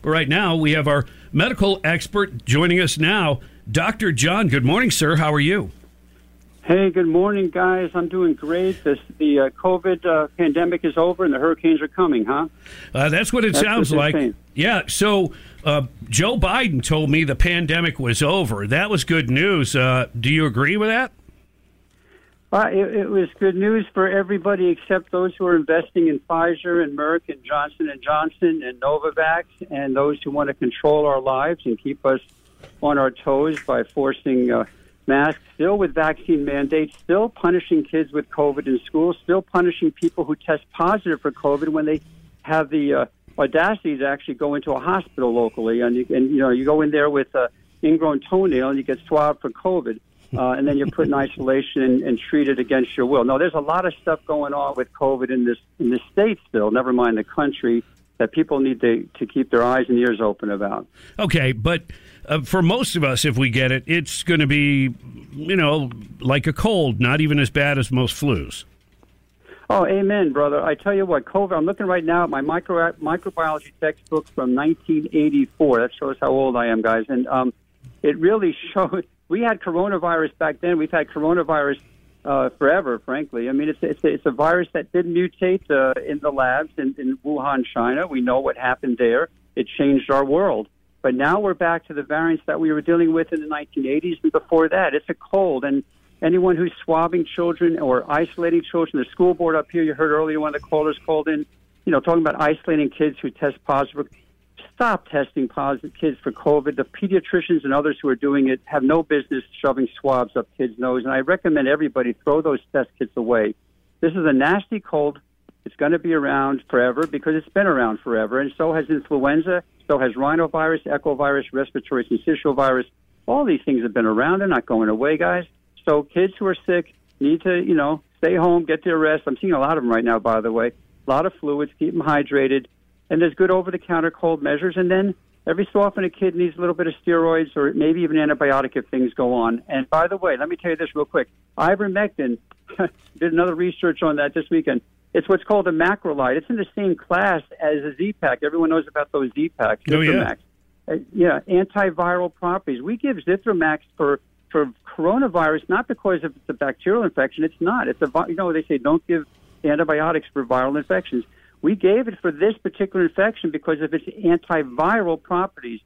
But right now, we have our medical expert joining us now, Dr. John. Good morning, sir. How are you? Hey, good morning, guys. I'm doing great. The COVID pandemic is over and the hurricanes are coming, huh? That's what it sounds like. Yeah, so Joe Biden told me the pandemic was over. That was good news. Do you agree with that? Well, it was good news for everybody except those who are investing in Pfizer and Merck and Johnson and Johnson and Novavax and those who want to control our lives and keep us on our toes by forcing masks, still with vaccine mandates, still punishing kids with COVID in school, still punishing people who test positive for COVID when they have the audacity to actually go into a hospital locally. And you go in there with an ingrown toenail and you get swabbed for COVID. And then you're put in isolation and treated against your will. No, there's a lot of stuff going on with COVID in this state still, never mind the country, that people need to keep their eyes and ears open about. Okay, but for most of us, if we get it, it's going to be, like a cold, not even as bad as most flus. Oh, amen, brother. I tell you what, COVID, I'm looking right now at my microbiology textbook from 1984. That shows how old I am, guys. And it really showed... We had coronavirus back then. We've had coronavirus forever, frankly. I mean, it's a virus that did mutate in the labs in Wuhan, China. We know what happened there. It changed our world. But now we're back to the variants that we were dealing with in the 1980s and before that. It's a cold. And anyone who's swabbing children or isolating children, the school board up here, you heard earlier one of the callers called in, talking about isolating kids who test positive. Stop testing positive kids for COVID. The pediatricians and others who are doing it have no business shoving swabs up kids' nose. And I recommend everybody throw those test kits away. This is a nasty cold. It's going to be around forever because it's been around forever. And so has influenza. So has rhinovirus, echovirus, respiratory syncytial virus. All these things have been around. They're not going away, guys. So kids who are sick need to, stay home, get their rest. I'm seeing a lot of them right now, by the way. A lot of fluids. Keep them hydrated. And there's good over-the-counter cold measures. And then every so often a kid needs a little bit of steroids or maybe even antibiotic if things go on. And by the way, let me tell you this real quick. Ivermectin, did another research on that this weekend. It's what's called a macrolide. It's in the same class as a Z-Pack. Everyone knows about those Z-Packs, Zithromax. Yeah. Antiviral properties. We give Zithromax for coronavirus, not because of the bacterial infection. It's not. They say don't give antibiotics for viral infections. We gave it for this particular infection because of its antiviral properties.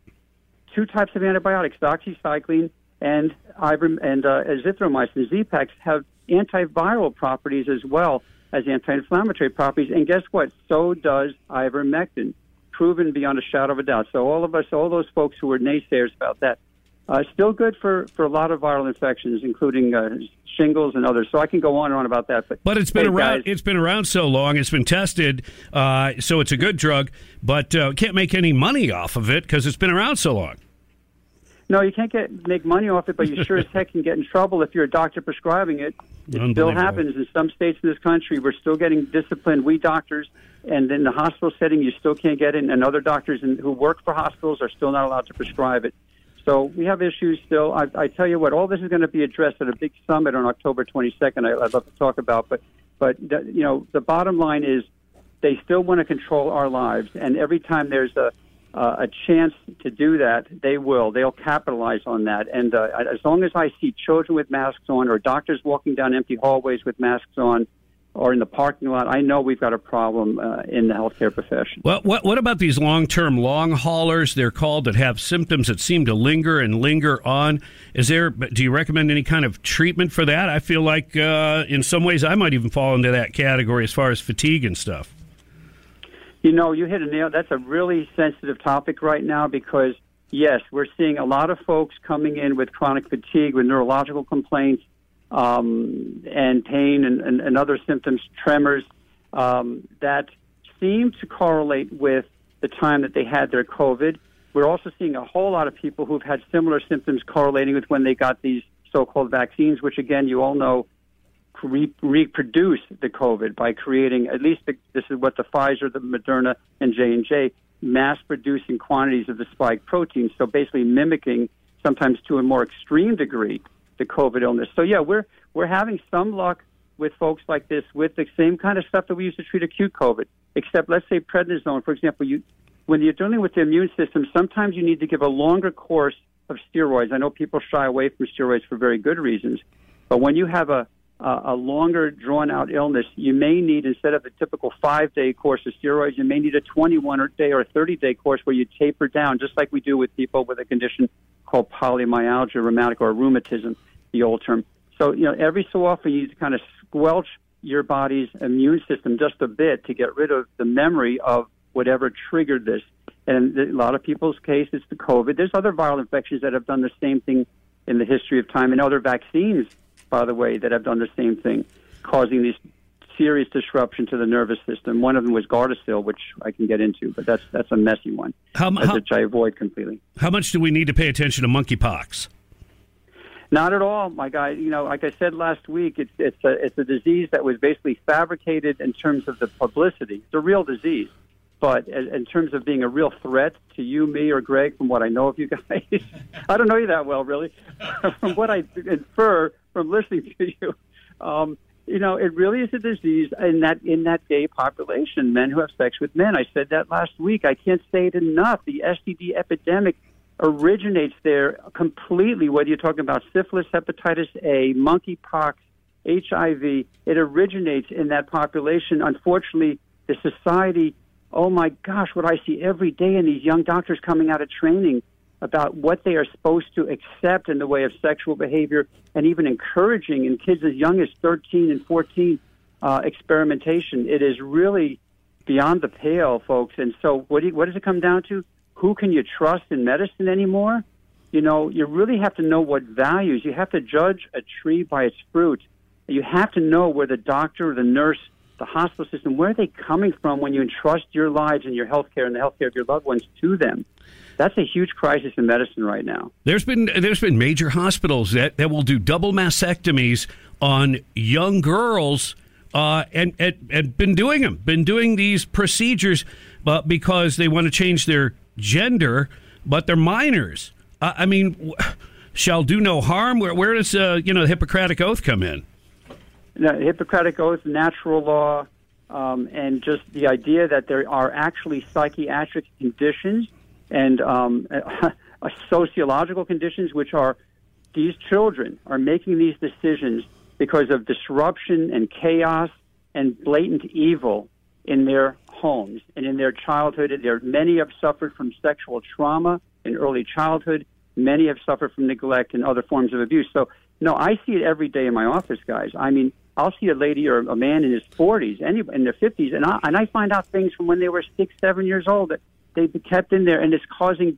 Two types of antibiotics, doxycycline and azithromycin. Z-Packs have antiviral properties as well as anti-inflammatory properties. And guess what? So does ivermectin, proven beyond a shadow of a doubt. So all those folks who were naysayers about that, still good for a lot of viral infections, including shingles and others. So I can go on and on about that. But it's been around. Guys. It's been around so long. It's been tested. So it's a good drug, but can't make any money off of it because it's been around so long. No, you can't make money off it, but you sure as heck can get in trouble if you're a doctor prescribing it. It still happens in some states in this country. We're still getting disciplined. We doctors, and in the hospital setting, you still can't get it. And other doctors who work for hospitals are still not allowed to prescribe it. So we have issues still. I tell you what, all this is going to be addressed at a big summit on October 22nd. I'd love to talk about, but the bottom line is they still want to control our lives, and every time there's a chance to do that, they will. They'll capitalize on that. And as long as I see children with masks on, or doctors walking down empty hallways with masks on, or in the parking lot, I know we've got a problem in the healthcare profession. Well, what about these long-term long haulers, they're called, that have symptoms that seem to linger and linger on? Do you recommend any kind of treatment for that? I feel like in some ways I might even fall into that category as far as fatigue and stuff. You hit a nail. That's a really sensitive topic right now because, yes, we're seeing a lot of folks coming in with chronic fatigue, with neurological complaints, and pain and other symptoms, tremors, that seem to correlate with the time that they had their COVID. We're also seeing a whole lot of people who've had similar symptoms correlating with when they got these so-called vaccines, which, again, you all know reproduce the COVID by creating, at least this is what the Pfizer, the Moderna, and J&J, mass-producing quantities of the spike protein, so basically mimicking, sometimes to a more extreme degree, the COVID illness. So, yeah, we're having some luck with folks like this with the same kind of stuff that we used to treat acute COVID, except, let's say, prednisone. For example, when you're dealing with the immune system, sometimes you need to give a longer course of steroids. I know people shy away from steroids for very good reasons, but when you have a longer, drawn-out illness, you may need, instead of a typical 5-day course of steroids, you may need a 21-day or a 30-day course where you taper down, just like we do with people with a condition called polymyalgia rheumatica, or rheumatism, the old term. So, you know, every so often you need to kind of squelch your body's immune system just a bit to get rid of the memory of whatever triggered this. And in a lot of people's case, it's the COVID. There's other viral infections that have done the same thing in the history of time, and other vaccines, by the way, that have done the same thing, causing these serious disruption to the nervous system. One of them was Gardasil, which I can get into, but that's a messy one, which I avoid completely. How much do we need to pay attention to monkeypox? Not at all, my guy. You know, like I said last week, it's a disease that was basically fabricated in terms of the publicity. It's a real disease. But in terms of being a real threat to you, me, or Greg, from what I know of you guys, I don't know you that well, really. From what I infer from listening to you, you know, it really is a disease in that gay population, men who have sex with men. I said that last week. I can't say it enough. The STD epidemic originates there completely, whether you're talking about syphilis, hepatitis A, monkeypox, HIV. It originates in that population. Unfortunately, the society... Oh, my gosh, what I see every day in these young doctors coming out of training about what they are supposed to accept in the way of sexual behavior, and even encouraging in kids as young as 13 and 14 experimentation. It is really beyond the pale, folks. And so what does it come down to? Who can you trust in medicine anymore? You know, you really have to know what values. You have to judge a tree by its fruit. You have to know where the doctor or the nurse, the hospital system, where are they coming from when you entrust your lives and your health care and the health care of your loved ones to them? That's a huge crisis in medicine right now. There's been major hospitals that will do double mastectomies on young girls and been doing these procedures because they want to change their gender, but they're minors. I mean, shall do no harm. Where does the Hippocratic Oath come in? The Hippocratic Oath, natural law, and just the idea that there are actually psychiatric conditions and sociological conditions, which are these children are making these decisions because of disruption and chaos and blatant evil in their homes and in their childhood. Many have suffered from sexual trauma in early childhood. Many have suffered from neglect and other forms of abuse. So, no, I see it every day in my office, guys. I mean, I'll see a lady or a man in his 40s, in their 50s, and I find out things from when they were 6-7 years old that they've been kept in there, and it's causing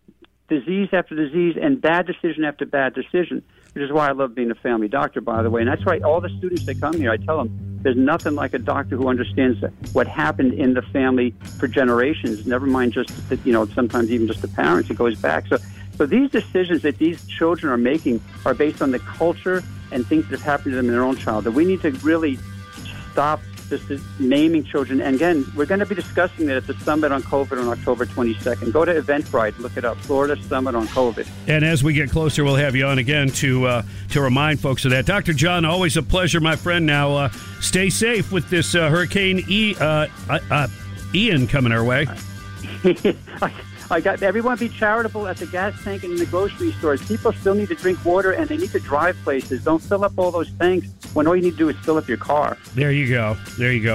disease after disease and bad decision after bad decision, which is why I love being a family doctor, by the way. And that's why all the students that come here, I tell them, there's nothing like a doctor who understands what happened in the family for generations, never mind just, sometimes even just the parents. It goes back. So these decisions that these children are making are based on the culture and things that have happened to them in their own childhood. We need to really stop just naming children. And again, we're going to be discussing that at the Summit on COVID on October 22nd. Go to Eventbrite, look it up, Florida Summit on COVID. And as we get closer, we'll have you on again to remind folks of that. Dr. John, always a pleasure, my friend. Now, stay safe with this Hurricane Ian coming our way. Everyone be charitable at the gas tank and in the grocery stores. People still need to drink water, and they need to drive places. Don't fill up all those tanks when all you need to do is fill up your car. There you go.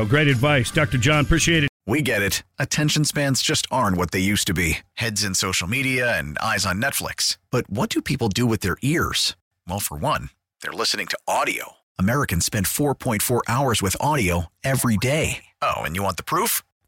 Great advice. Dr. John, appreciate it. We get it. Attention spans just aren't what they used to be. Heads in social media and eyes on Netflix. But what do people do with their ears? Well, for one, they're listening to audio. Americans spend 4.4 hours with audio every day. Oh, and you want the proof?